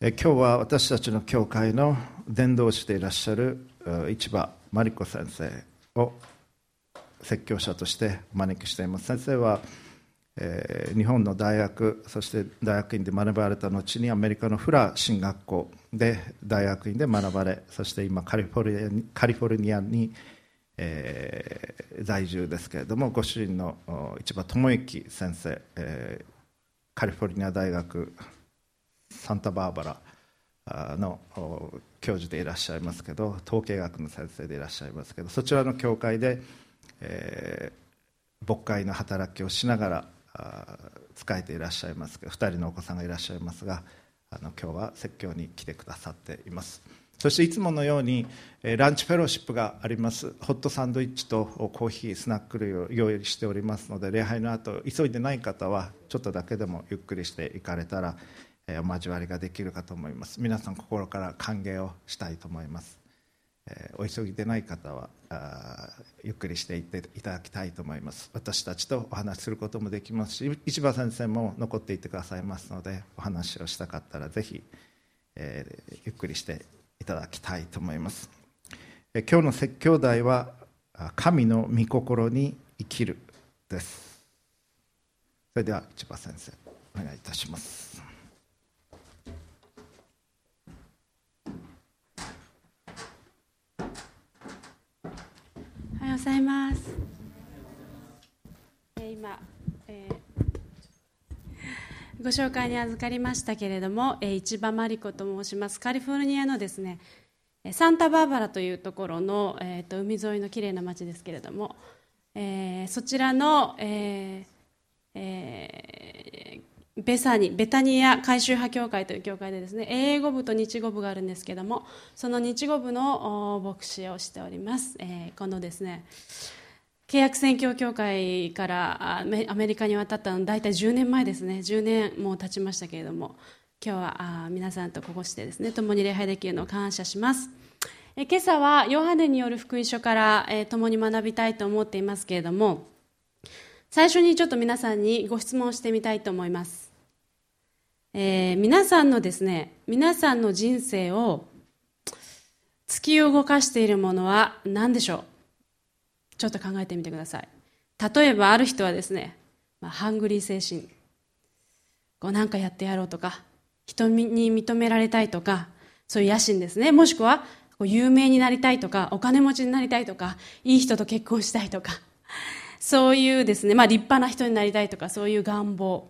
今日は私たちの教会の伝道師でいらっしゃる市場真理子先生を説教者としてお招きしています。先生は日本の大学、そして大学院で学ばれた後にアメリカのフラー神学校で大学院で学ばれ、そして今カリフォルニアに在住ですけれども、ご主人の市場智之先生、カリフォルニア大学サンタバーバラの教授でいらっしゃいますけど、統計学の先生でいらっしゃいますけど、そちらの教会で、牧会の働きをしながら仕えていらっしゃいますけど、2人のお子さんがいらっしゃいますが、今日は説教に来てくださっています。そしていつものようにランチフェローシップがあります。ホットサンドイッチとコーヒー、スナック類を用意しておりますので、礼拝の後急いでない方はちょっとだけでもゆっくりしていかれたらお交わりができるかと思います。皆さん心から歓迎をしたいと思います。お急ぎでない方はゆっくりしていっていただきたいと思います。私たちとお話しすることもできますし、市場先生も残っていてくださいますので、お話をしたかったらぜひ、ゆっくりしていただきたいと思います。今日の説教題は神の御心に生きるです。それでは市場先生お願いいたします。おはようございます。今、ご紹介に預かりましたけれども、市場真理子と申します。カリフォルニアのですね、サンタバーバラというところの、海沿いのきれいな町ですけれども、そちらの、ベタニア改宗派教会という教会でですね、英語部と日語部があるんですけども、その日語部の牧師をしております。このですね、契約宣教教会からアメリカに渡ったの大体10年前ですね、10年もう経ちましたけれども、今日は皆さんとここしてですね、共に礼拝できるのを感謝します。今朝はヨハネによる福音書から共に学びたいと思っていますけれども、最初にちょっと皆さんにご質問をしてみたいと思います。皆さんの人生を突き動かしているものは何でしょう。ちょっと考えてみてください。例えばある人はですね、ハングリー精神、こうなんかやってやろうとか、人に認められたいとか、そういう野心ですね。もしくは有名になりたいとか、お金持ちになりたいとか、いい人と結婚したいとか、そういうですね、立派な人になりたいとか、そういう願望。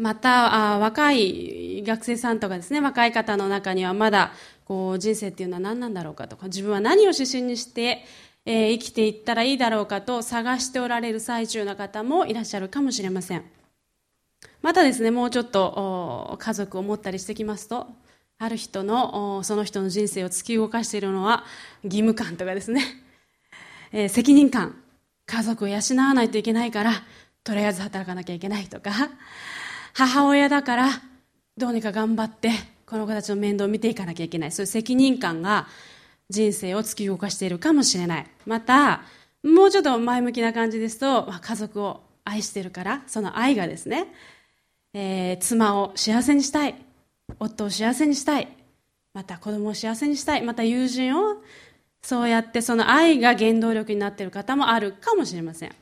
また若い学生さんとかですね、若い方の中にはまだこう人生っていうのは何なんだろうかとか、自分は何を指針にして、生きていったらいいだろうかと探しておられる最中の方もいらっしゃるかもしれません。またですね、もうちょっと家族を持ったりしてきますと、ある人のその人の人生を突き動かしているのは義務感とかですね、責任感、家族を養わないといけないからとりあえず働かなきゃいけないとか、母親だからどうにか頑張ってこの子たちの面倒を見ていかなきゃいけない、そういう責任感が人生を突き動かしているかもしれない。またもうちょっと前向きな感じですと、家族を愛しているから、その愛がですね、妻を幸せにしたい、夫を幸せにしたい、また子供を幸せにしたい、また友人を、そうやってその愛が原動力になっている方もあるかもしれません。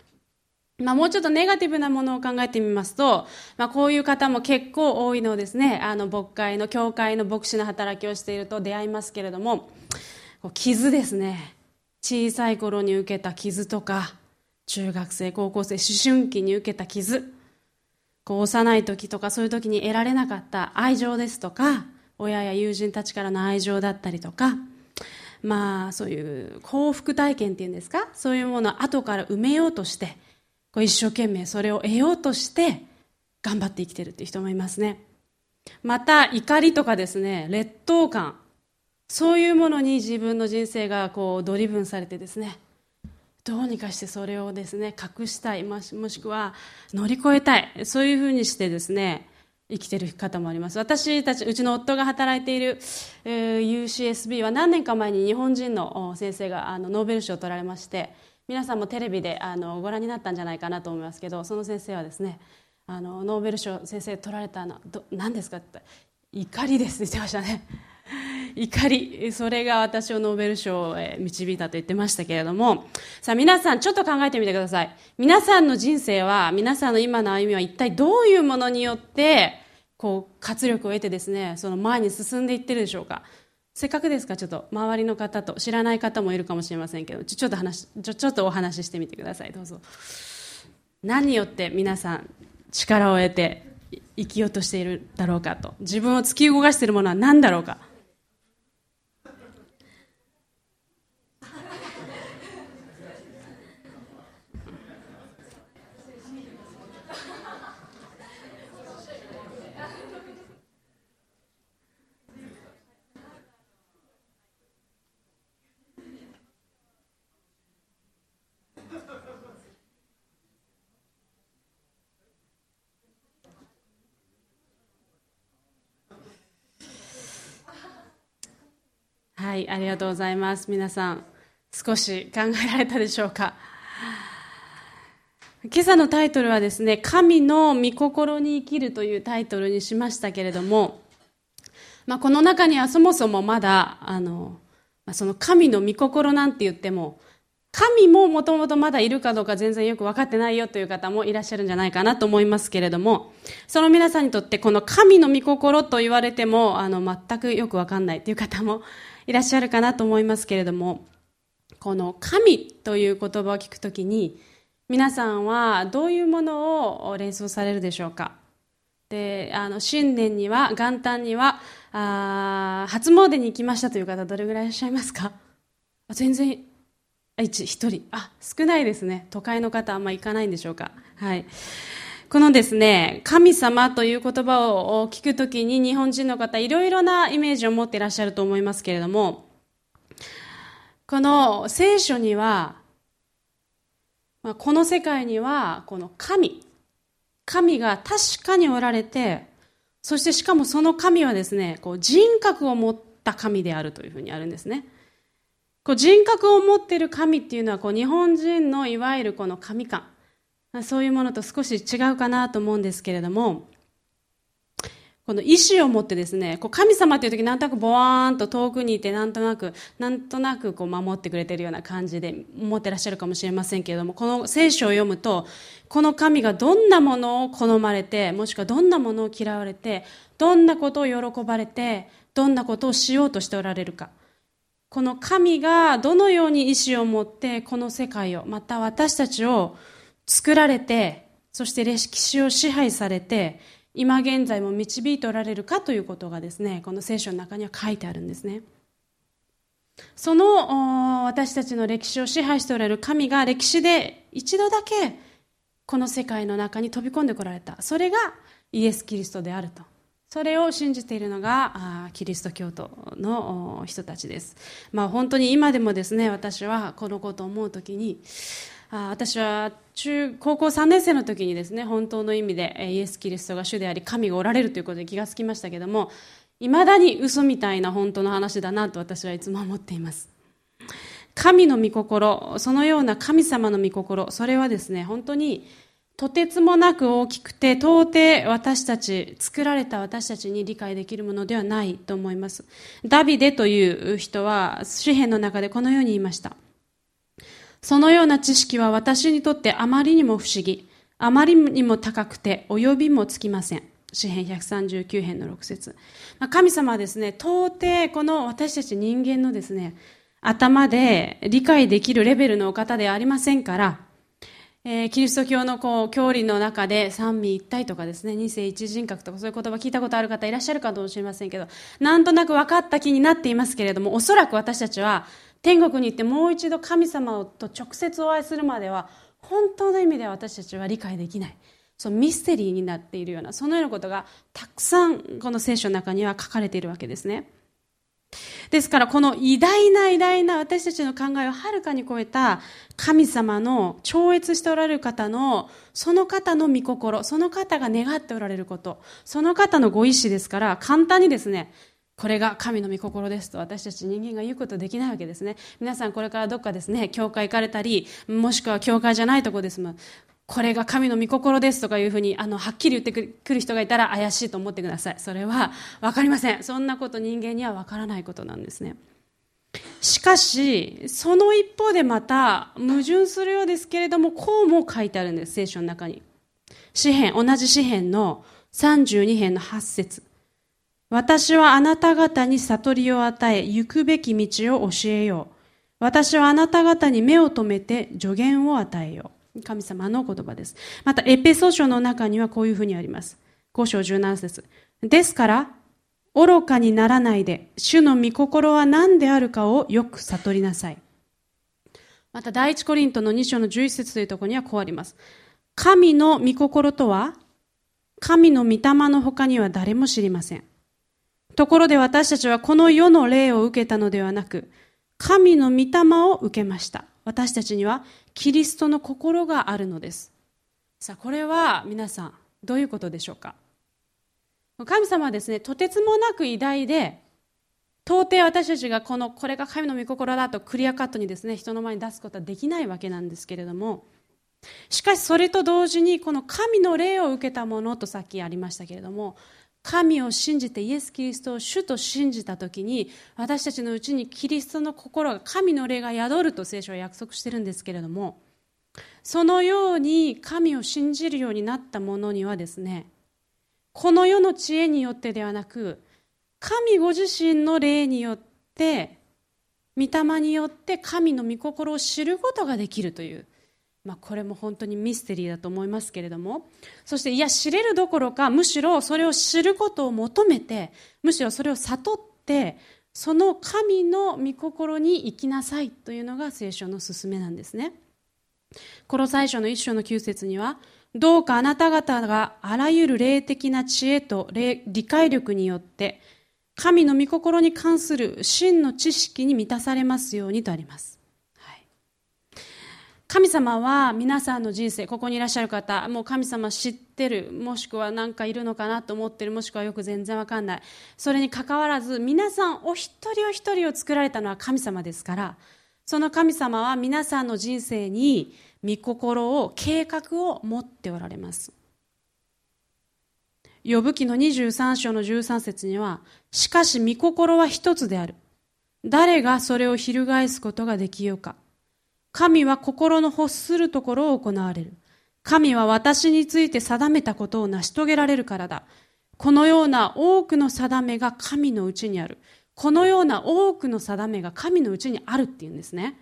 もうちょっとネガティブなものを考えてみますと、こういう方も結構多いのですね、牧会の教会の牧師の働きをしていると出会いますけれども、傷ですね、小さい頃に受けた傷とか、中学生、高校生、思春期に受けた傷、幼い時とかそういう時に得られなかった愛情ですとか、親や友人たちからの愛情だったりとか、そういう幸福体験っていうんですか、そういうものを後から埋めようとして一生懸命それを得ようとして頑張って生きてるっていう人もいますね。また怒りとかですね、劣等感、そういうものに自分の人生がこうドリブンされてですね、どうにかしてそれをですね隠したい、もしくは乗り越えたい、そういうふうにしてですね生きてる方もあります。私たち、うちの夫が働いている UCSB は何年か前に日本人の先生がノーベル賞を取られまして、皆さんもテレビでご覧になったんじゃないかなと思いますけど、その先生はですね、ノーベル賞先生取られたの何ですかって怒りですって言ってましたね。怒り、それが私をノーベル賞へ導いたと言ってましたけれども、さあ皆さんちょっと考えてみてください。皆さんの人生は、皆さんの今の歩みは一体どういうものによってこう活力を得てですね、その前に進んでいってるでしょうか。せっかくですからちょっと周りの方と知らない方もいるかもしれませんけど、ちょっとお話ししてみてください。どうぞ。何によって皆さん力を得て生きようとしているだろうかと、自分を突き動かしているものは何だろうか。はい、ありがとうございます。皆さん少し考えられたでしょうか。今朝のタイトルはですね、神の御心に生きるというタイトルにしましたけれども、この中にはそもそもまだその神の御心なんて言っても、神ももともとまだいるかどうか全然よく分かってないよという方もいらっしゃるんじゃないかなと思いますけれども、その皆さんにとってこの神の御心と言われても全くよく分かんないという方もいらっしゃるかなと思いますけれども、この神という言葉を聞くときに皆さんはどういうものを連想されるでしょうか。で、新年には、元旦には初詣に行きましたという方、どれぐらいいらっしゃいますか。全然一人、少ないですね。都会の方あんま行かないんでしょうか。はい。このですね、神様という言葉を聞くときに、日本人の方いろいろなイメージを持っていらっしゃると思いますけれども、この聖書には、この世界にはこの神が確かにおられて、そしてしかもその神はですね、こう人格を持った神であるというふうにあるんですね。こう人格を持っている神っていうのは、こう日本人のいわゆるこの神観、そういうものと少し違うかなと思うんですけれども、この意志を持ってですね、こう神様というときなんとなくボワーンと遠くにいて、なんとなくこう守ってくれているような感じで思ってらっしゃるかもしれませんけれども、この聖書を読むと、この神がどんなものを好まれて、もしくはどんなものを嫌われて、どんなことを喜ばれて、どんなことをしようとしておられるか、この神がどのように意志を持ってこの世界を、また私たちを作られて、そして歴史を支配されて、今現在も導いておられるかということがですね、この聖書の中には書いてあるんですね。その私たちの歴史を支配しておられる神が、歴史で一度だけこの世界の中に飛び込んでこられた、それがイエス・キリストであると、それを信じているのがキリスト教徒の人たちです。本当に今でもですね、私はこのことを思うときに、私は高校3年生の時にですね、本当の意味でイエス・キリストが主であり神がおられるということに気がつきましたけども、いまだに嘘みたいな本当の話だなと私はいつも思っています。神の御心、そのような神様の御心、それはですね、本当にとてつもなく大きくて、到底私たち、作られた私たちに理解できるものではないと思います。ダビデという人は詩篇の中でこのように言いました。そのような知識は私にとってあまりにも不思議、あまりにも高くて及びもつきません。詩篇139編の6節。神様はですね、到底この私たち人間のですね、頭で理解できるレベルのお方ではありませんから、キリスト教のこう教理の中で三位一体とかですね、二性一人格とか、そういう言葉聞いたことある方いらっしゃるかもしれませんけど、なんとなく分かった気になっていますけれども、おそらく私たちは天国に行ってもう一度神様と直接お会いするまでは、本当の意味では私たちは理解できない、そのミステリーになっているような、そのようなことがたくさんこの聖書の中には書かれているわけですね。ですから、この偉大な私たちの考えをはるかに超えた神様の超越しておられる方の、その方の御心、その方が願っておられること、その方のご意志ですから、簡単にですね、これが神の御心ですと私たち人間が言うことできないわけですね。皆さんこれからどっかですね、教会行かれたり、もしくは教会じゃないとこですもん、これが神の御心ですとかいうふうにはっきり言ってくる人がいたら怪しいと思ってください。それは分かりません。そんなこと人間には分からないことなんですね。しかしその一方でまた矛盾するようですけれども、こうも書いてあるんです。聖書の中に同じ詩篇の32編の8節、私はあなた方に悟りを与え、行くべき道を教えよう。私はあなた方に目を留めて助言を与えよう。神様の言葉です。またエペソ書の中にはこういうふうにあります。5章17節、ですから愚かにならないで、主の御心は何であるかをよく悟りなさい。また第一コリントの2章の11節というところにはこうあります。神の御心とは、神の御霊の他には誰も知りません。ところで私たちはこの世の霊を受けたのではなく、神の御霊を受けました。私たちにはキリストの心があるのです。さあ、これは皆さんどういうことでしょうか。神様はですね、とてつもなく偉大で、到底私たちがこれが神の御心だとクリアカットにですね、人の前に出すことはできないわけなんですけれども、しかしそれと同時にこの神の霊を受けたものとさっきありましたけれども、神を信じてイエス・キリストを主と信じたときに、私たちのうちにキリストの心が、神の霊が宿ると聖書は約束してるんですけれども、そのように神を信じるようになったものにはですね、この世の知恵によってではなく、神ご自身の霊によって、御霊によって神の御心を知ることができるという、これも本当にミステリーだと思いますけれども、そして知れるどころか、むしろそれを知ることを求めて、むしろそれを悟って、その神の御心に生きなさいというのが聖書の勧めなんですね。コロサイ書の1章の9節には、どうかあなた方があらゆる霊的な知恵と理解力によって、神の御心に関する真の知識に満たされますようにとあります。神様は皆さんの人生、ここにいらっしゃる方、もう神様知ってる、もしくは何かいるのかなと思ってる、もしくはよく全然わかんない、それに関わらず皆さんお一人お一人を作られたのは神様ですから、その神様は皆さんの人生に御心を、計画を持っておられます。ヨブ記の23章の13節には、しかし御心は一つである、誰がそれを翻すことができようか、神は心の欲するところを行われる。神は私について定めたことを成し遂げられるからだ。このような多くの定めが神のうちにある。このような多くの定めが神のうちにあるっていうんですね。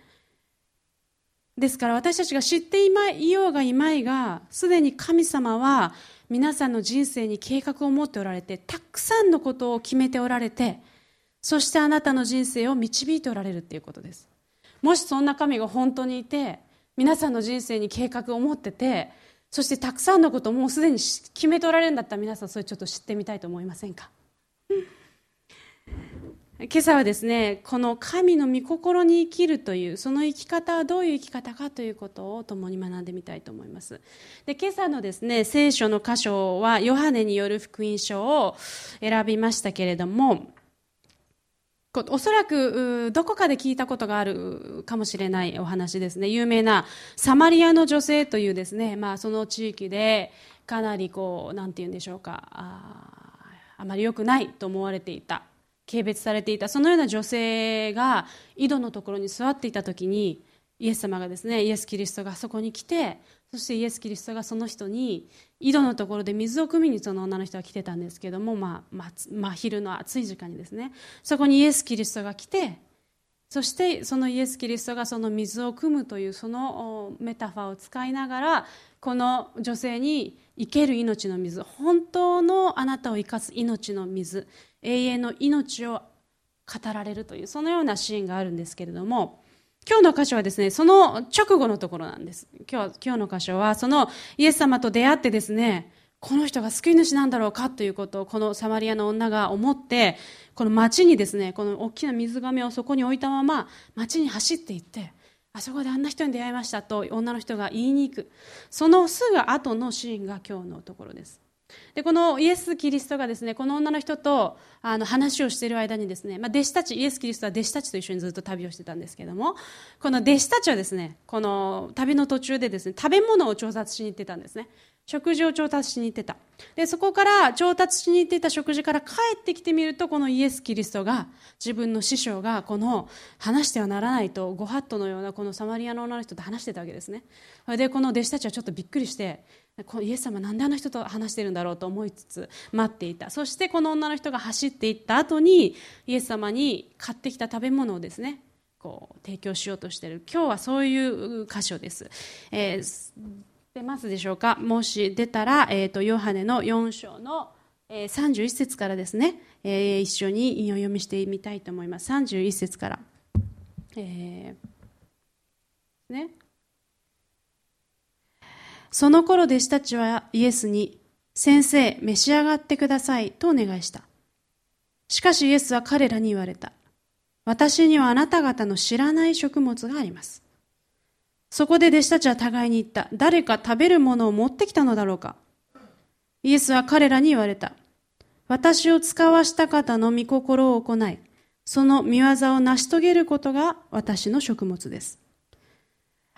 ですから私たちが知っていようがいまいが、すでに神様は皆さんの人生に計画を持っておられて、たくさんのことを決めておられて、そしてあなたの人生を導いておられるっていうことです。もしそんな神が本当にいて、皆さんの人生に計画を持ってて、そしてたくさんのことをもうすでに決めておられるんだったら、皆さんそれちょっと知ってみたいと思いませんか。今朝はですね、この神の御心に生きるという、その生き方はどういう生き方かということを共に学んでみたいと思います。で、今朝のですね、聖書の箇所はヨハネによる福音書を選びましたけれども、おそらくどこかで聞いたことがあるかもしれないお話ですね。有名なサマリアの女性というですね、その地域でかなりなんて言うんでしょうか、あまり良くないと思われていた、軽蔑されていた、そのような女性が井戸のところに座っていたときに、イエス様がですね、イエス・キリストがそこに来て、そしてイエス・キリストがその人に、井戸のところで水を汲みにその女の人が来てたんですけども、昼の暑い時間にですね、そこにイエス・キリストが来て、そしてそのイエス・キリストがその水を汲むという、そのメタファーを使いながら、この女性に生ける命の水、本当のあなたを生かす命の水、永遠の命を語られるという、そのようなシーンがあるんですけれども、今日の箇所はですね、その直後のところなんです。今日の箇所は、そのイエス様と出会ってですね、この人が救い主なんだろうかということを、このサマリアの女が思って、この町にですね、この大きな水がめをそこに置いたまま、町に走って行って、あそこであんな人に出会いましたと女の人が言いに行く。そのすぐ後のシーンが今日のところです。でこのイエス・キリストがですね、この女の人と話をしている間にですね、弟子たち、イエス・キリストは弟子たちと一緒にずっと旅をしてたんですけども、この弟子たちはですね、この旅の途中でですね、食べ物を調達しに行ってたんですね。食事を調達しに行ってた。で、そこから調達しに行っていた食事から帰ってきてみると、このイエス・キリストが、自分の師匠が、この話してはならないと、ご法度のようなこのサマリアの女の人と話してたわけですね。で、この弟子たちはちょっとびっくりして、イエス様なんであの人と話してるんだろうと思いつつ待っていた。そしてこの女の人が走っていった後に、イエス様に買ってきた食べ物をですね、提供しようとしている。今日はそういう箇所です。出ますでしょうか。もし出たら、ヨハネの4章の、31節からですね、一緒に引用読みしてみたいと思います。31節から、ね、その頃弟子たちはイエスに、先生召し上がってくださいとお願いした。しかしイエスは彼らに言われた。私にはあなた方の知らない食物があります。そこで弟子たちは互いに言った。誰か食べるものを持ってきたのだろうか。イエスは彼らに言われた。私を使わした方の御心を行い、その御業を成し遂げることが私の食物です。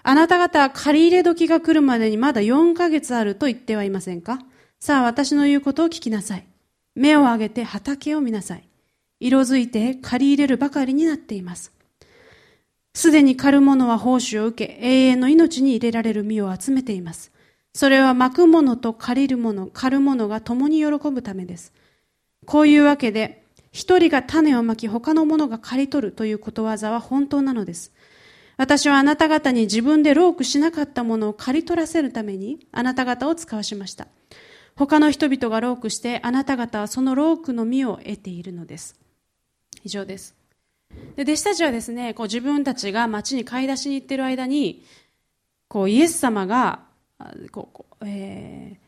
あなた方は借り入れ時が来るまでにまだ4ヶ月あると言ってはいませんか。さあ私の言うことを聞きなさい。目を上げて畑を見なさい。色づいて借り入れるばかりになっています。すでに狩る者は報酬を受け、永遠の命に入れられる実を集めています。それは巻く者と狩る者が共に喜ぶためです。こういうわけで、一人が種をまき、他の者が刈り取るということわざは本当なのです。私はあなた方に自分で労苦しなかったものを刈り取らせるために、あなた方を使わしました。他の人々が労苦して、あなた方はその労苦の実を得ているのです。以上です。で弟子たちはですね、自分たちが町に買い出しに行っている間にイエス様が32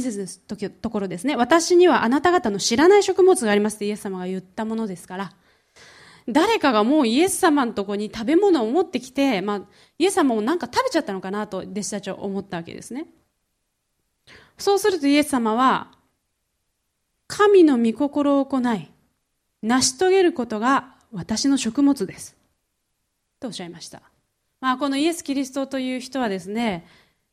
節のところですね、私にはあなた方の知らない食物がありますってイエス様が言ったものですから、誰かがもうイエス様のところに食べ物を持ってきて、イエス様も何か食べちゃったのかなと弟子たちは思ったわけですね。そうするとイエス様は、神の御心を行い成し遂げることが私の食物ですとおっしゃいました。このイエス・キリストという人はですね、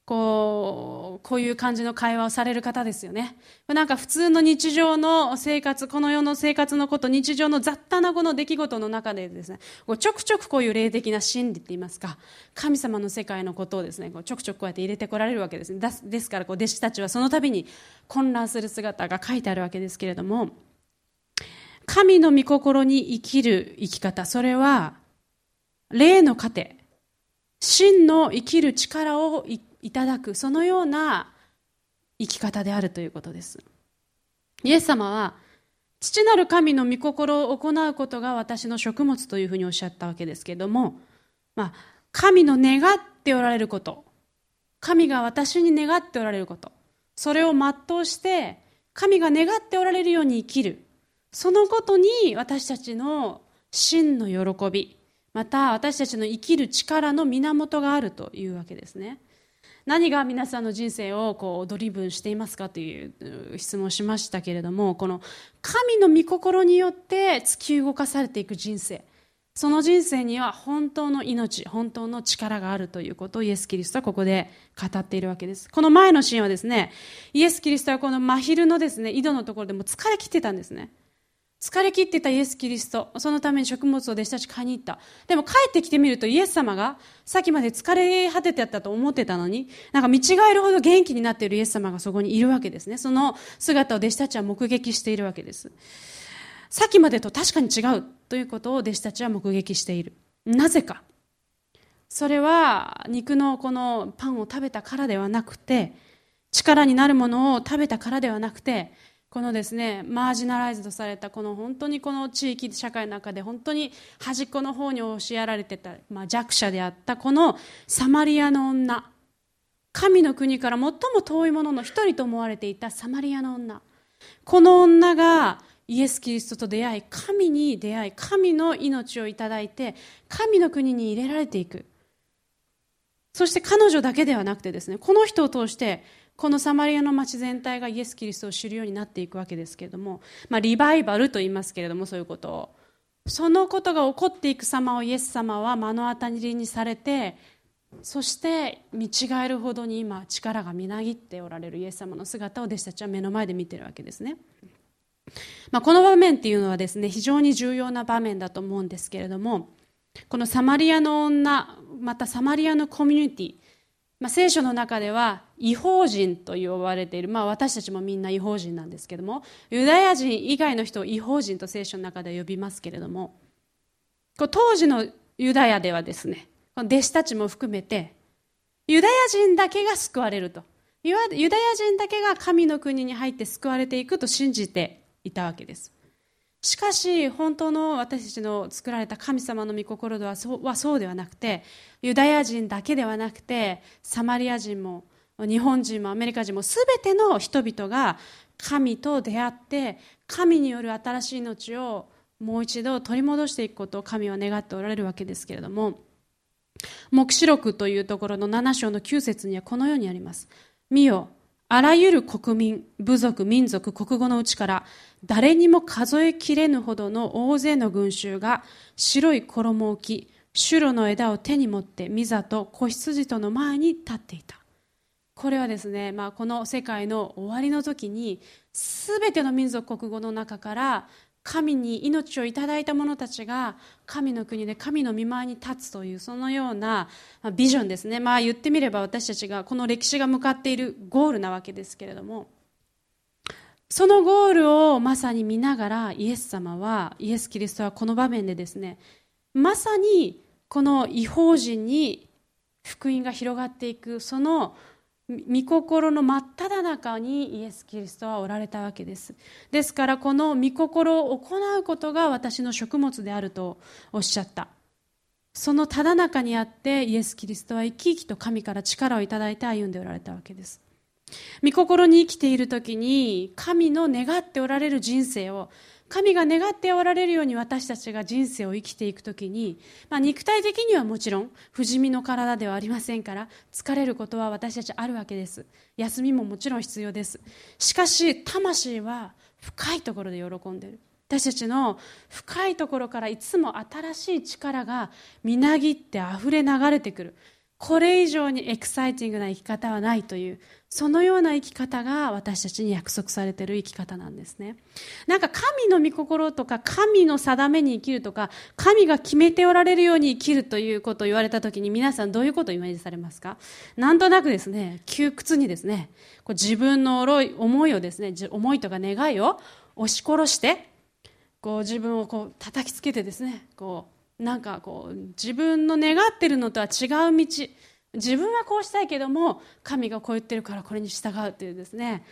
こういう感じの会話をされる方ですよね。なんか普通の日常の生活、この世の生活のこと、日常の雑多なこの出来事の中でですね、ちょくちょくこういう霊的な真理って言いますか、神様の世界のことをですね、ちょくちょくこうやって入れてこられるわけですね。ですから弟子たちはその度に混乱する姿が書いてあるわけですけれども、神の御心に生きる生き方、それは霊の糧、真の生きる力をいただく、そのような生き方であるということです。イエス様は父なる神の御心を行うことが私の食物というふうにおっしゃったわけですけれども、神の願っておられること、神が私に願っておられること、それを全うして神が願っておられるように生きる、そのことに私たちの真の喜び、また私たちの生きる力の源があるというわけですね。何が皆さんの人生をドリブンしていますかという質問をしましたけれども、この神の御心によって突き動かされていく人生、その人生には本当の命、本当の力があるということをイエス・キリストはここで語っているわけです。この前のシーンはですね、イエス・キリストはこの真昼のですね、井戸のところでも疲れ切ってたんですね。疲れ切っていたイエス・キリスト、そのために食物を弟子たち買いに行った。でも帰ってきてみるとイエス様が、さっきまで疲れ果ててやったと思ってたのに、なんか見違えるほど元気になっているイエス様がそこにいるわけですね。その姿を弟子たちは目撃しているわけです。さっきまでと確かに違うということを弟子たちは目撃している。なぜか。それは肉のこのパンを食べたからではなくて、力になるものを食べたからではなくて、このですね、マージナライズとされたこの本当にこの地域社会の中で本当に端っこの方に押しやられてた、弱者であったこのサマリアの女、神の国から最も遠いものの一人と思われていたサマリアの女、この女がイエス・キリストと出会い、神に出会い、神の命をいただいて神の国に入れられていく。そして彼女だけではなくてですね、この人を通してこのサマリアの町全体がイエス・キリストを知るようになっていくわけですけれども、リバイバルと言いますけれども、そういうことを、そのことが起こっていく様をイエス様は目の当たりにされて、そして見違えるほどに今力がみなぎっておられるイエス様の姿を弟子たちは目の前で見ているわけですね。この場面っていうのはですね、非常に重要な場面だと思うんですけれども、このサマリアの女、またサマリアのコミュニティ、聖書の中では異邦人と呼ばれている、私たちもみんな異邦人なんですけれども、ユダヤ人以外の人を異邦人と聖書の中で呼びますけれども、当時のユダヤではですね、弟子たちも含めてユダヤ人だけが救われると、ユダヤ人だけが神の国に入って救われていくと信じていたわけです。しかし本当の私たちの作られた神様の御心はそうではなくて、ユダヤ人だけではなくてサマリア人も日本人もアメリカ人も全ての人々が神と出会って神による新しい命をもう一度取り戻していくことを神は願っておられるわけですけれども、黙示録というところの7章の9節にはこのようにあります。見よ、あらゆる国民、部族、民族、国語のうちから誰にも数えきれぬほどの大勢の群衆が白い衣を着、シュロの枝を手に持って御座と子羊との前に立っていた。これはですね、この世界の終わりの時に全ての民族、国語の中から神に命をいただいた者たちが神の国で神の御前に立つという、そのようなビジョンですね。言ってみれば私たちがこの歴史が向かっているゴールなわけですけれども、そのゴールをまさに見ながらイエス様は、イエス・キリストはこの場面でですね、まさにこの異邦人に福音が広がっていく、その御心の真っ只中にイエス・キリストはおられたわけです。ですからこの御心を行うことが私の食物であるとおっしゃった、そのただ中にあってイエス・キリストは生き生きと神から力をいただいて歩んでおられたわけです。御心に生きている時に神の願っておられる人生を、神が願っておられるように私たちが人生を生きていくときに、肉体的にはもちろん不死身の体ではありませんから、疲れることは私たちあるわけです。休みももちろん必要です。しかし魂は深いところで喜んでいる。私たちの深いところからいつも新しい力がみなぎってあふれ流れてくる。これ以上にエキサイティングな生き方はないという、そのような生き方が私たちに約束されている生き方なんですね。神の御心とか神の定めに生きるとか、神が決めておられるように生きるということを言われたときに、皆さんどういうことをイメージされますか？なんとなくですね、窮屈にですね、自分の思いをですね、思いとか願いを押し殺して、自分を叩きつけてですね、自分の願ってるのとは違う道、自分はこうしたいけども神がこう言ってるからこれに従うというですね、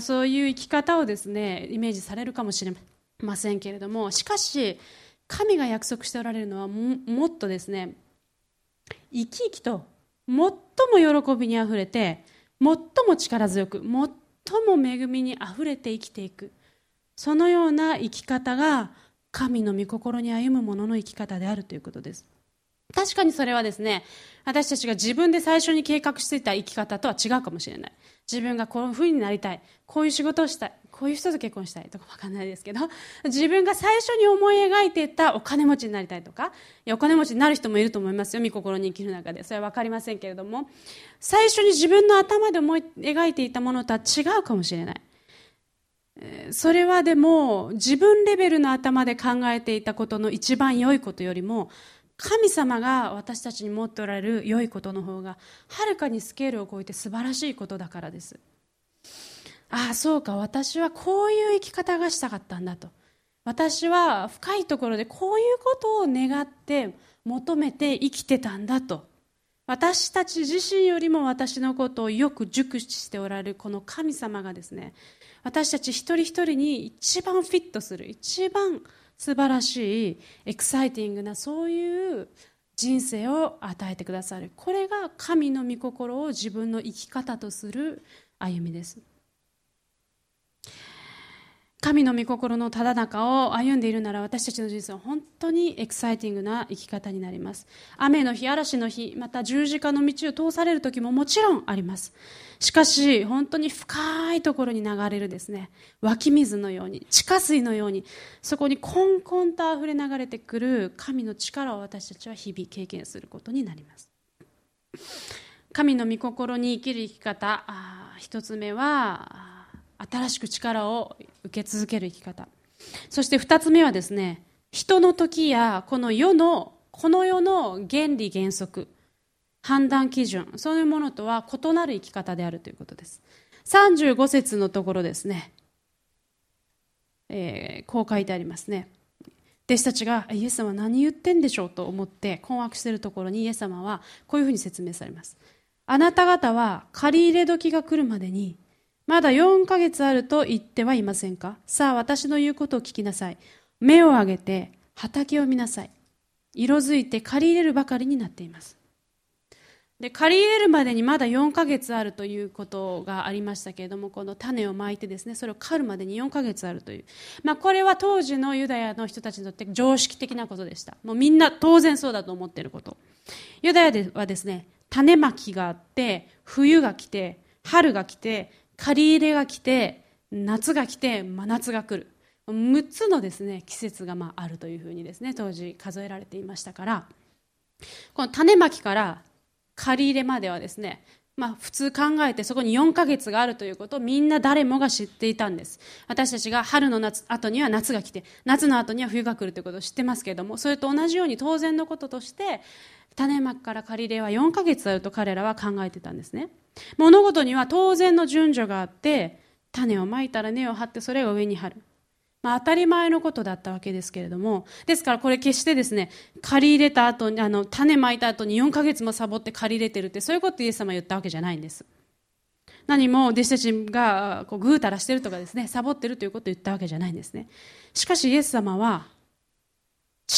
そういう生き方をですねイメージされるかもしれませんけれども、しかし神が約束しておられるのは もっとですね、生き生きと最も喜びにあふれて、最も力強く、最も恵みにあふれて生きていく、そのような生き方が神の御心に歩むものの生き方であるということです。確かにそれはですね、私たちが自分で最初に計画していた生き方とは違うかもしれない。自分がこういうふうになりたい、こういう仕事をしたい、こういう人と結婚したいとかわかんないですけど、自分が最初に思い描いていたお金持ちになりたいとか、お金持ちになる人もいると思いますよ、御心に生きる中で。それはわかりませんけれども、最初に自分の頭で思い描いていたものとは違うかもしれない。それはでも自分レベルの頭で考えていたことの一番良いことよりも、神様が私たちに持っておられる良いことの方がはるかにスケールを超えて素晴らしいことだからです。そうか、私はこういう生き方がしたかったんだと、私は深いところでこういうことを願って求めて生きてたんだと、私たち自身よりも私のことをよく熟知しておられるこの神様がですね、私たち一人一人に一番フィットする、一番素晴らしいエキサイティングなそういう人生を与えてくださる。これが神の御心を自分の生き方とする歩みです。神の御心のただ中を歩んでいるなら、私たちの人生は本当にエキサイティングな生き方になります。雨の日、嵐の日、また十字架の道を通される時ももちろんあります。しかし本当に深いところに流れるですね、湧き水のように、地下水のように、そこにコンコンとあふれ流れてくる神の力を私たちは日々経験することになります。神の御心に生きる生き方、一つ目は新しく力を受け続ける生き方。そして2つ目はですね、人の時やこの世の原理原則、判断基準、そういうものとは異なる生き方であるということです。35節のところですね、こう書いてありますね。弟子たちがイエス様何言ってんでしょうと思って困惑しているところにイエス様はこういうふうに説明されます。あなた方は借り入れ時が来るまでにまだ4ヶ月あると言ってはいませんか。さあ私の言うことを聞きなさい。目を上げて畑を見なさい。色づいて借り入れるばかりになっています。で、借り入れるまでにまだ4ヶ月あるということがありましたけれども、この種をまいてですね、それを刈るまでに4ヶ月あるという、これは当時のユダヤの人たちにとって常識的なことでした。もうみんな当然そうだと思っていること。ユダヤではですね、種まきがあって、冬が来て、春が来て、借り入れが来て、夏が来て、真夏が来る、6つのですね、季節があるというふうにですね、当時数えられていましたから、この種まきから借り入れまではですね、普通考えてそこに4ヶ月があるということをみんな誰もが知っていたんです。私たちが春の後には夏が来て、夏の後には冬が来るということを知ってますけれども、それと同じように当然のこととして種まきから借り入れは4ヶ月あると彼らは考えてたんですね。物事には当然の順序があって、種をまいたら根を張って、それを上に張る、当たり前のことだったわけですけれども、ですからこれ決してですね、借り入れた後に種まいた後に4ヶ月もサボって借り入れてるって、そういうことをイエス様は言ったわけじゃないんです。何も弟子たちがぐうたらしてるとかですね、サボってるということを言ったわけじゃないんですね。しかしイエス様は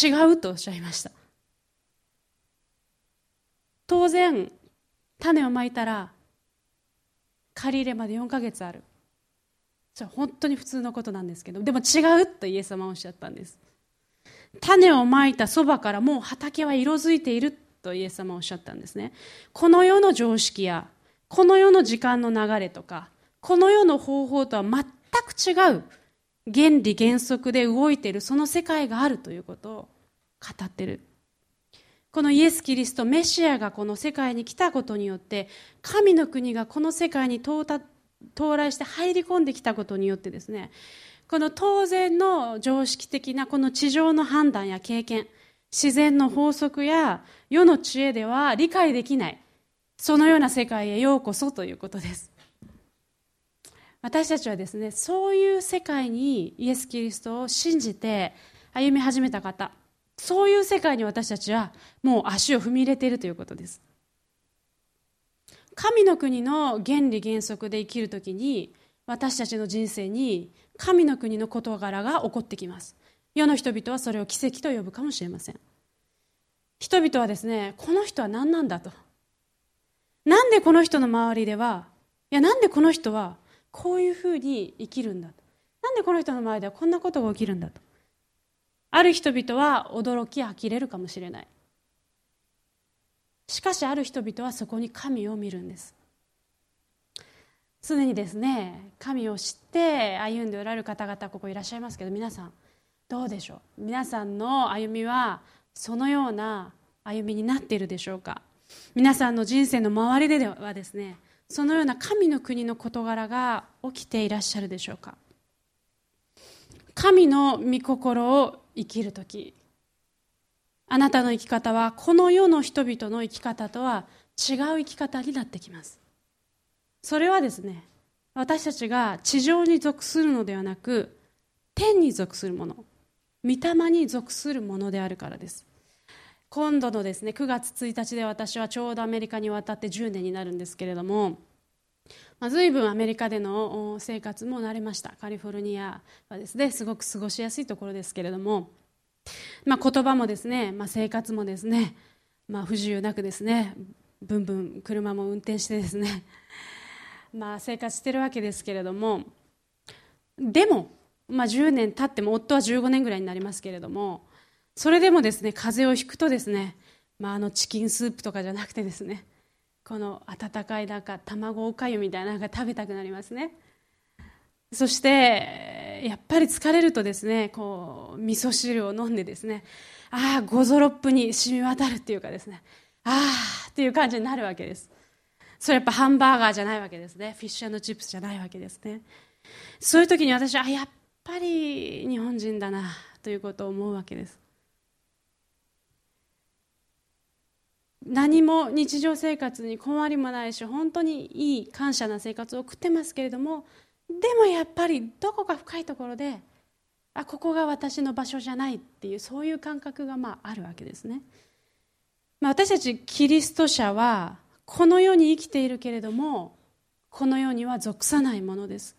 違うとおっしゃいました。当然種をまいたら借り入れまで4ヶ月ある、本当に普通のことなんですけど、でも違うとイエス様はおっしゃったんです。種をまいたそばからもう畑は色づいているとイエス様はおっしゃったんですね。この世の常識やこの世の時間の流れとか、この世の方法とは全く違う原理原則で動いている、その世界があるということを語っている。このイエス・キリスト、メシアがこの世界に来たことによって、神の国がこの世界に到来して入り込んできたことによってですね、この当然の常識的なこの地上の判断や経験、自然の法則や世の知恵では理解できない、そのような世界へようこそということです。私たちはですね、そういう世界にイエス・キリストを信じて歩み始めた方、そういう世界に私たちはもう足を踏み入れているということです。神の国の原理原則で生きるときに、私たちの人生に神の国の事柄が起こってきます。世の人々はそれを奇跡と呼ぶかもしれません。人々はですね、この人は何なんだと。なんでこの人の周りでは、なんでこの人はこういうふうに生きるんだと。なんでこの人の周りではこんなことが起きるんだと。ある人々は驚き呆れるかもしれない。しかしある人々はそこに神を見るんです。常にですね、神を知って歩んでおられる方々、ここいらっしゃいますけど、皆さんどうでしょう。皆さんの歩みはそのような歩みになっているでしょうか。皆さんの人生の周りではですね、そのような神の国の事柄が起きていらっしゃるでしょうか。神の御心を生きるとき、あなたの生き方はこの世の人々の生き方とは違う生き方になってきます。それはですね、私たちが地上に属するのではなく、天に属するもの、御霊に属するものであるからです。今度のですね、9月1日で私はちょうどアメリカに渡って10年になるんですけれども、随分アメリカでの生活も慣れました。カリフォルニアはですね、すごく過ごしやすいところですけれども、言葉もですね、生活もですね、不自由なくですね、ブンブン車も運転してですね、生活してるわけですけれども、でもまあ、10年経っても夫は15年ぐらいになりますけれども、それでもですね、風邪をひくとですね、まあ、チキンスープとかじゃなくてですね、この温かいなんか卵おかゆみたいなのが食べたくなりますね。そしてやっぱり疲れるとですね、こう味噌汁を飲んでですね、ああゴゾロップに染み渡るっていうかですね、ああっていう感じになるわけです。それやっぱハンバーガーじゃないわけですね、フィッシュ&チップスじゃないわけですね。そういう時に私はやっぱり日本人だなということを思うわけです。何も日常生活に困りもないし、本当にいい感謝な生活を送ってますけれども、でもやっぱりどこか深いところで、あ、ここが私の場所じゃないっていう、そういう感覚がまああるわけですね。まあ、私たちキリスト者はこの世に生きているけれども、この世には属さないものです。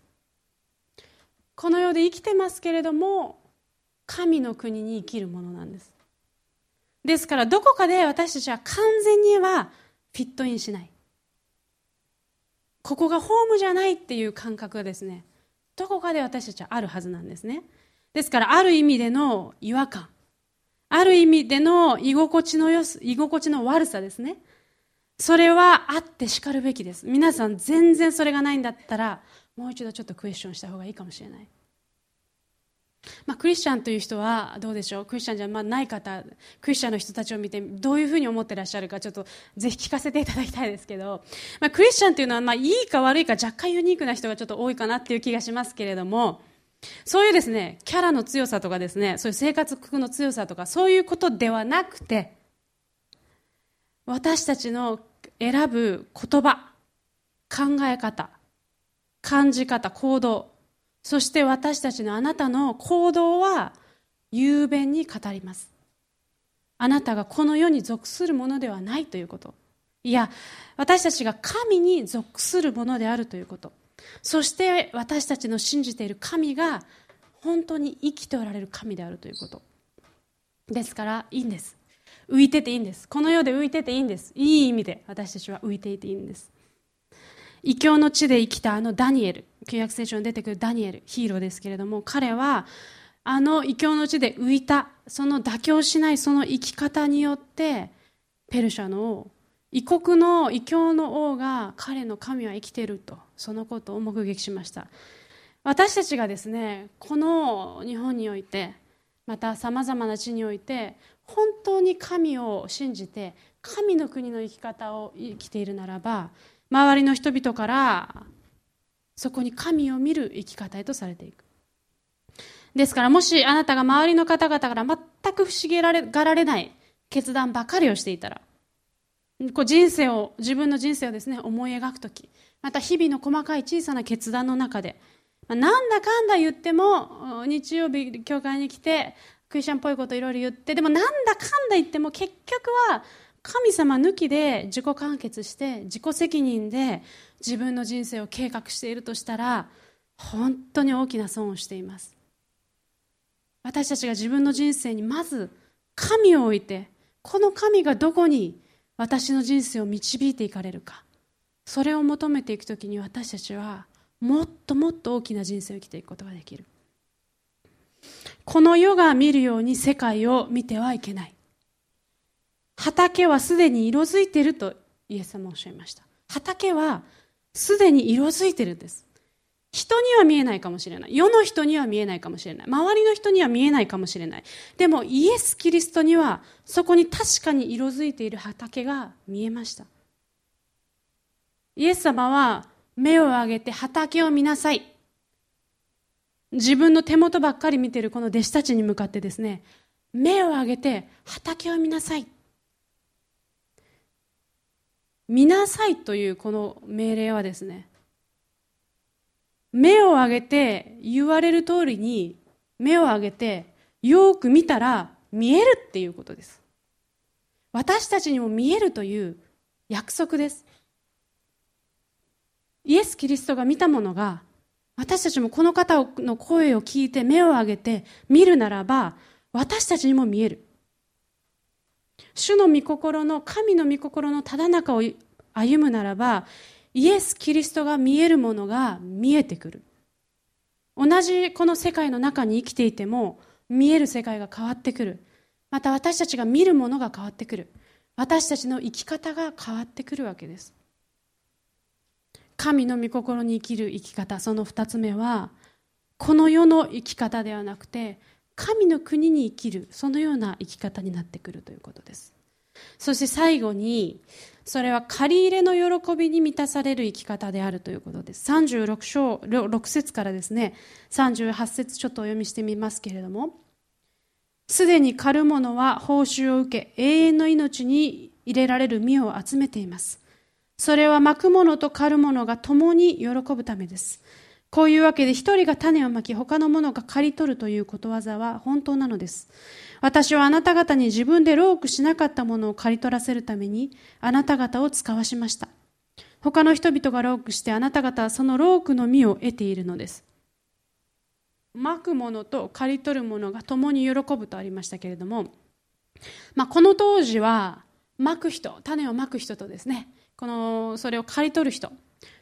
この世で生きてますけれども、神の国に生きるものなんです。ですからどこかで私たちは完全にはフィットインしない、ここがホームじゃないっていう感覚がですね、どこかで私たちはあるはずなんですね。ですからある意味での違和感、ある意味での居心地の悪さですね、それはあってしかるべきです。皆さん全然それがないんだったら、もう一度ちょっとクエスチョンした方がいいかもしれない。まあ、クリスチャンという人はどうでしょう。クリスチャンじゃない方、クリスチャンの人たちを見てどういうふうに思ってらっしゃるか、ちょっとぜひ聞かせていただきたいですけど、まあ、クリスチャンというのはまあいいか悪いか若干ユニークな人がちょっと多いかなっていう気がしますけれども、そういうですね、キャラの強さとかですね、そういう生活苦の強さとか、そういうことではなくて、私たちの選ぶ言葉、考え方、感じ方、行動、そして私たちのあなたの行動は雄弁に語ります。あなたがこの世に属するものではないということ、いや私たちが神に属するものであるということ、そして私たちの信じている神が本当に生きておられる神であるということですから、いいんです、浮いてていいんです、この世で浮いてていいんです、いい意味で私たちは浮いていていいんです。異教の地で生きたダニエル、旧約聖書に出てくるダニエル、ヒーローですけれども、彼は異教の地で浮いた、その妥協しないその生き方によって、ペルシャの王、異国の異教の王が、彼の神は生きていると、そのことを目撃しました。私たちがですね、この日本において、またさまざまな地において、本当に神を信じて神の国の生き方を生きているならば、周りの人々からそこに神を見る生き方へとされていく。ですから、もしあなたが周りの方々から全く不思議がられない決断ばかりをしていたら、こう自分の人生をですね、思い描くとき、また日々の細かい小さな決断の中で、なんだかんだ言っても、日曜日教会に来てクリスチャンっぽいこといろいろ言って、でもなんだかんだ言っても結局は神様抜きで自己完結して自己責任で自分の人生を計画しているとしたら、本当に大きな損をしています。私たちが自分の人生にまず神を置いて、この神がどこに私の人生を導いていかれるか、それを求めていくときに、私たちはもっともっと大きな人生を生きていくことができる。この世が見るように世界を見てはいけない。畑はすでに色づいているとイエス様おっしゃいました。畑はすでに色づいているんです。人には見えないかもしれない、世の人には見えないかもしれない、周りの人には見えないかもしれない、でもイエス・キリストにはそこに確かに色づいている畑が見えました。イエス様は目を上げて畑を見なさい、自分の手元ばっかり見ているこの弟子たちに向かってですね、目を上げて畑を見なさい、見なさいというこの命令はですね、目を上げて言われる通りに目を上げてよく見たら見えるっていうことです。私たちにも見えるという約束です。イエス・キリストが見たものが、私たちもこの方の声を聞いて目を上げて見るならば、私たちにも見える。主の御心の、神の御心のただ中を歩むならば、イエス・キリストが見えるものが見えてくる。同じこの世界の中に生きていても見える世界が変わってくる。また私たちが見るものが変わってくる。私たちの生き方が変わってくるわけです。神の御心に生きる生き方、その2つ目はこの世の生き方ではなくて神の国に生きる、そのような生き方になってくるということです。そして最後に、それは借り入れの喜びに満たされる生き方であるということです。36章6節からですね、38節ちょっとお読みしてみますけれども、すでに狩る者は報酬を受け、永遠の命に入れられる実を集めています。それは巻く者と狩る者が共に喜ぶためです。こういうわけで一人が種をまき他の者が刈り取るということわざは本当なのです。私はあなた方に自分で労苦しなかったものを刈り取らせるためにあなた方を使わしました。他の人々が労苦してあなた方はその労苦の実を得ているのです。まく者と刈り取る者が共に喜ぶとありましたけれども、この当時はまく人、種をまく人とですね、それを刈り取る人、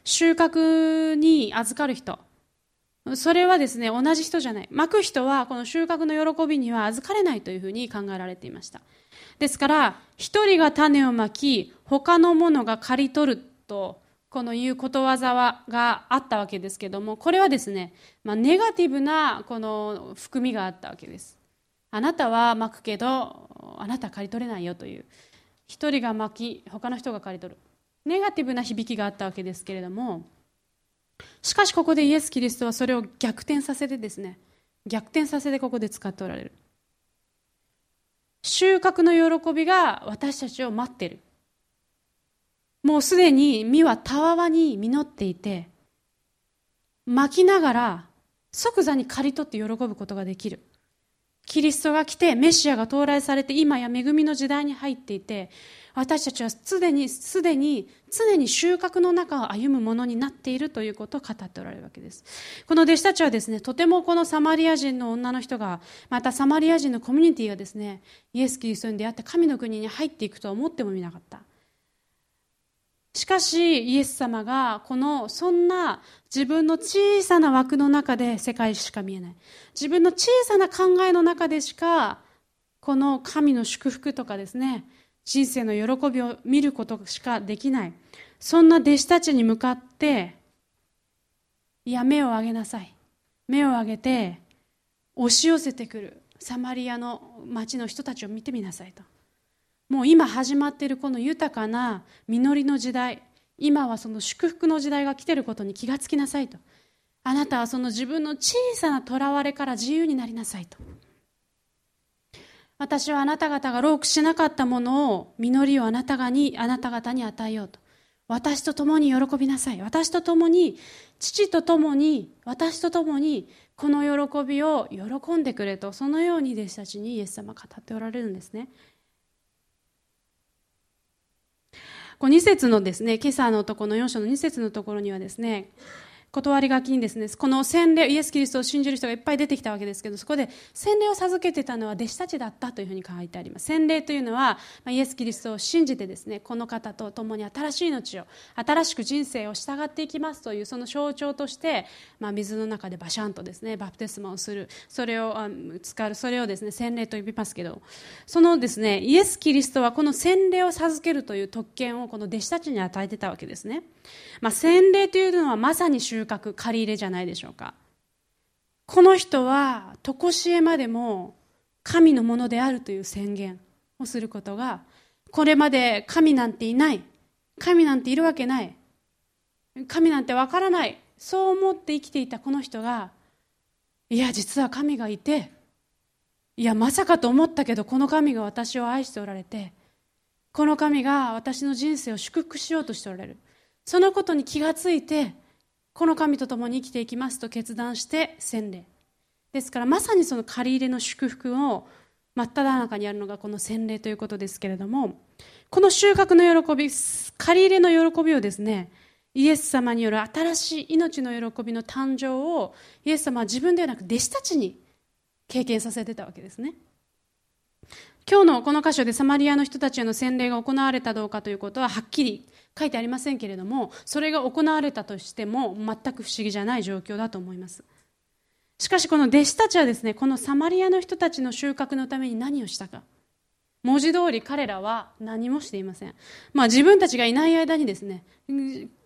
収穫に預かる人、それはですね、同じ人じゃない。まく人はこの収穫の喜びには預かれないというふうに考えられていました。ですから一人が種をまき他の者が刈り取るということわざがあったわけですけども、これはですね、ネガティブな含みがあったわけです。あなたはまくけどあなたは刈り取れないよという、一人がまき他の人が刈り取るネガティブな響きがあったわけですけれども、しかしここでイエス・キリストはそれを逆転させてですね、逆転させてここで使っておられる。収穫の喜びが私たちを待ってる。もうすでに実はたわわに実っていて、巻きながら即座に刈り取って喜ぶことができる。キリストが来てメシアが到来されて、今や恵みの時代に入っていて、私たちは常に収穫の中を歩むものになっているということを語っておられるわけです。この弟子たちはですね、とてもこのサマリア人の女の人が、またサマリア人のコミュニティがですね、イエス・キリストに出会って神の国に入っていくとは思ってもみなかった。しかしイエス様がそんな自分の小さな枠の中で世界しか見えない、自分の小さな考えの中でしか神の祝福とかですね、人生の喜びを見ることしかできない、そんな弟子たちに向かって、いや目を上げなさい、目を上げて押し寄せてくるサマリアの町の人たちを見てみなさいと。もう今始まっているこの豊かな実りの時代、今はその祝福の時代が来ていることに気がつきなさいと。あなたはその自分の小さなとらわれから自由になりなさいと。私はあなた方が労苦しなかったものを、実りをあなた方に与えようと。私と共に喜びなさい。私と共に、父と共に、私と共にこの喜びを喜んでくれと、そのように弟子たちにイエス様が語っておられるんですね。2節のですね、今朝のとこの4章の2節のところにはですね、断り書きにですね、この洗礼、イエス・キリストを信じる人がいっぱい出てきたわけですけど、そこで洗礼を授けてたのは弟子たちだったというふうに書いてあります。洗礼というのはイエス・キリストを信じてですね、この方と共に新しい命を、新しく人生を従っていきますという、その象徴として、水の中でバシャンとですね、バプテスマをする、それを使う、それをですね、洗礼と呼びますけど、そのですね、イエス・キリストはこの洗礼を授けるという特権をこの弟子たちに与えてたわけですね。洗礼というのはまさに収穫、借り入れじゃないでしょうか。この人は常しえまでも神のものであるという宣言をすることが、これまで神なんていない、神なんているわけない、神なんてわからない、そう思って生きていたこの人が、いや実は神がいて、いやまさかと思ったけど、この神が私を愛しておられて、この神が私の人生を祝福しようとしておられる、そのことに気がついて、この神と共に生きていきますと決断して洗礼。ですからまさにその借り入れの祝福を真っただ中にあるのがこの洗礼ということですけれども、この収穫の喜び、借り入れの喜びをですね、イエス様による新しい命の喜びの誕生を、イエス様は自分ではなく弟子たちに経験させてたわけですね。今日のこの箇所でサマリアの人たちへの洗礼が行われたどうかということははっきり書いてありませんけれども、それが行われたとしても全く不思議じゃない状況だと思います。しかしこの弟子たちはですね、このサマリアの人たちの収穫のために何をしたか。文字通り彼らは何もしていません。自分たちがいない間にですね、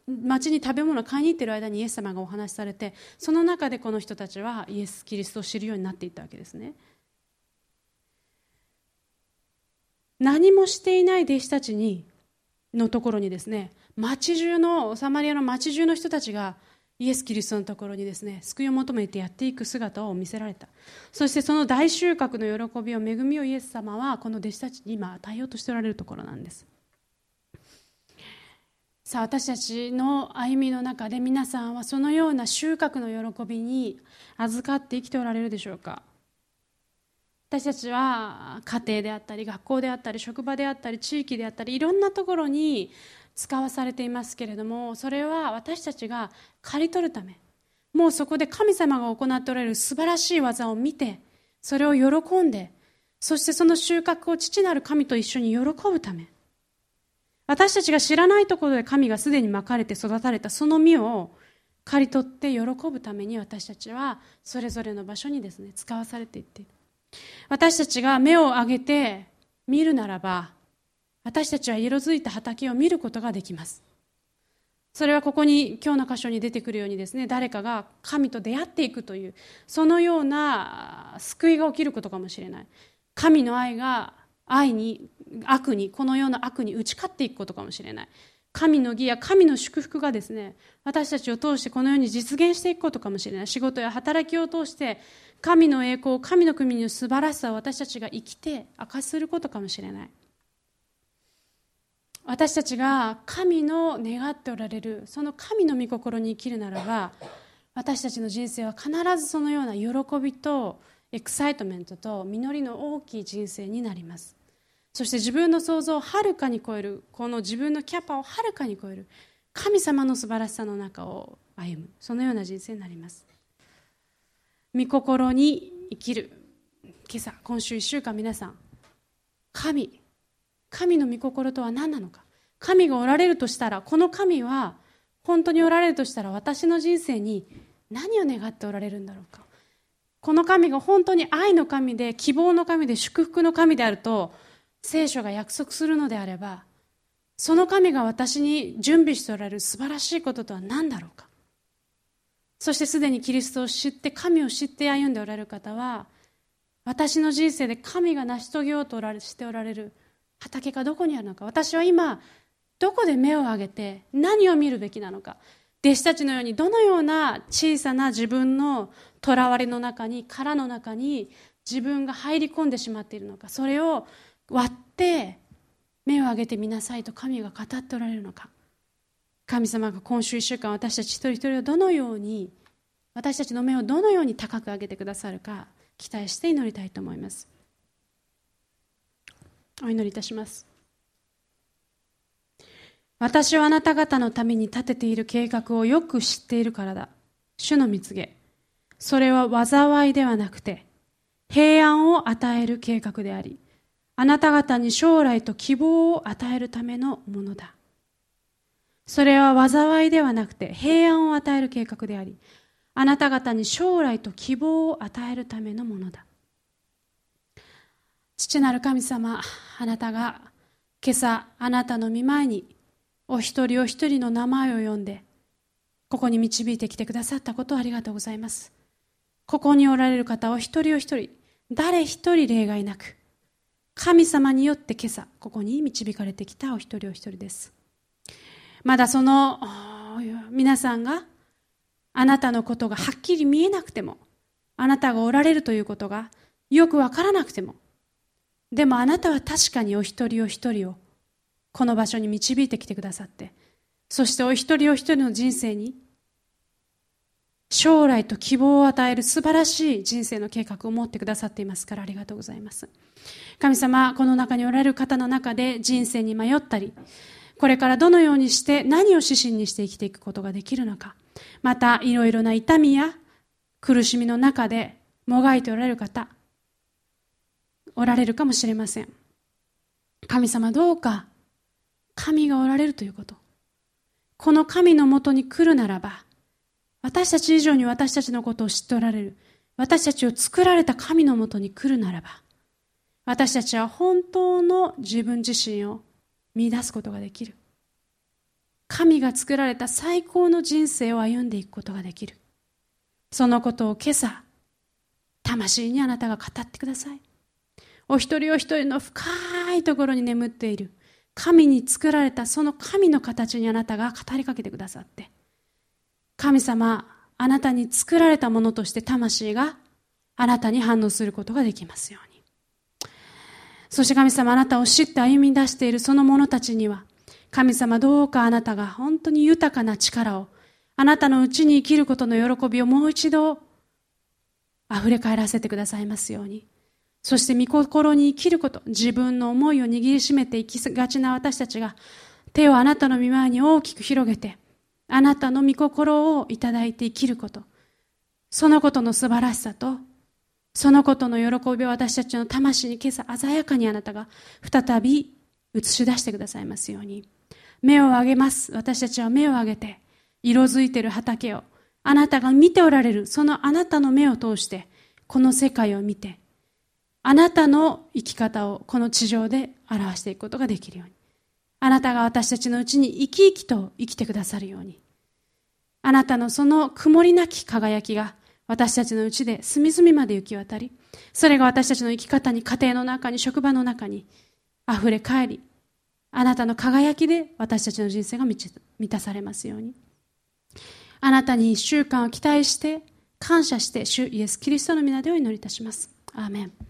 町に食べ物を買いに行っている間にイエス様がお話しされて、その中でこの人たちはイエス・キリストを知るようになっていったわけですね。何もしていない弟子たちにのところにですね、町中のサマリアの町中の人たちがイエス・キリストのところにですね、救いを求めてやっていく姿を見せられた。そしてその大収穫の喜びを、恵みをイエス様はこの弟子たちに今与えようとしておられるところなんです。さあ、私たちの歩みの中で皆さんはそのような収穫の喜びに預かって生きておられるでしょうか。私たちは家庭であったり、学校であったり、職場であったり、地域であったり、いろんなところに使わされていますけれども、それは私たちが刈り取るため、もうそこで神様が行っておられる素晴らしい技を見て、それを喜んで、そしてその収穫を父なる神と一緒に喜ぶため、私たちが知らないところで神がすでにまかれて育たれたその実を刈り取って喜ぶために、私たちはそれぞれの場所にですね、使わされていっている。私たちが目を上げて見るならば、私たちは色づいた畑を見ることができます。それはここに今日の箇所に出てくるようにですね、誰かが神と出会っていくという、そのような救いが起きることかもしれない。神の愛が悪に、このような悪に打ち勝っていくことかもしれない。神の義や神の祝福がですね、私たちを通してこのように実現していくことかもしれない。仕事や働きを通して神の栄光、神の国の素晴らしさを私たちが生きて明かしすることかもしれない。私たちが神の願っておられるその神の御心に生きるならば、私たちの人生は必ずそのような喜びとエクサイトメントと実りの大きい人生になります。そして自分の想像をはるかに超える、この自分のキャパをはるかに超える神様の素晴らしさの中を歩む、そのような人生になります。御心に生きる、今週1週間皆さん、神の御心とは何なのか。神がおられるとしたら、この神は本当におられるとしたら、私の人生に何を願っておられるんだろうか。この神が本当に愛の神で、希望の神で、祝福の神であると聖書が約束するのであれば、その神が私に準備しておられる素晴らしいこととは何だろうか。そしてすでにキリストを知って、神を知って歩んでおられる方は、私の人生で神が成し遂げようとしておられる畑がどこにあるのか、私は今どこで目を上げて何を見るべきなのか、弟子たちのようにどのような小さな自分のとらわれの中に、殻の中に自分が入り込んでしまっているのか、それを割って目を上げてみなさいと神が語っておられるのか。神様が今週1週間、私たち一人一人をどのように、私たちの目をどのように高く上げてくださるか、期待して祈りたいと思います。お祈りいたします。私はあなた方のために立てている計画をよく知っているからだ。主の御告げ、それは災いではなくて平安を与える計画であり、あなた方に将来と希望を与えるためのものだ。それは災いではなくて平安を与える計画であり、あなた方に将来と希望を与えるためのものだ。父なる神様、あなたが今朝、あなたの御前にお一人お一人の名前を呼んで、ここに導いてきてくださったことをありがとうございます。ここにおられる方お一人お一人、誰一人例外なく、神様によって今朝ここに導かれてきたお一人お一人です。まだその皆さんが、あなたのことがはっきり見えなくても、あなたがおられるということがよくわからなくても、でもあなたは確かにお一人お一人をこの場所に導いてきてくださって、そしてお一人お一人の人生に将来と希望を与える素晴らしい人生の計画を持ってくださっていますから、ありがとうございます。神様、この中におられる方の中で人生に迷ったり、これからどのようにして何を指針にして生きていくことができるのか、またいろいろな痛みや苦しみの中でもがいておられる方おられるかもしれません。神様、どうか神がおられるということ、この神のもとに来るならば、私たち以上に私たちのことを知っておられる私たちを作られた神のもとに来るならば、私たちは本当の自分自身を見出すことができる。神が作られた最高の人生を歩んでいくことができる。そのことを今朝、魂にあなたが語ってください。お一人お一人の深いところに眠っている神に作られたその神の形にあなたが語りかけてくださって、神様、あなたに作られたものとして魂があなたに反応することができますように。そして神様、あなたを知って歩み出しているその者たちには、神様、どうかあなたが本当に豊かな力を、あなたのうちに生きることの喜びをもう一度あふれ返らせてくださいますように。そして御心に生きること、自分の思いを握りしめていきがちな私たちが、手をあなたの御前に大きく広げて、あなたの御心をいただいて生きること、そのことの素晴らしさと、そのことの喜びを私たちの魂に今朝鮮やかにあなたが再び映し出してくださいますように。目を上げます。私たちは目を上げて、色づいている畑を、あなたが見ておられる、そのあなたの目を通してこの世界を見て、あなたの生き方をこの地上で表していくことができるように、あなたが私たちのうちに生き生きと生きてくださるように、あなたのその曇りなき輝きが私たちのうちで隅々まで行き渡り、それが私たちの生き方に、家庭の中に、職場の中にあふれ返り、あなたの輝きで私たちの人生が満たされますように。あなたに一週間を期待して、感謝して、主イエスキリストの皆でお祈りいたします。アーメン。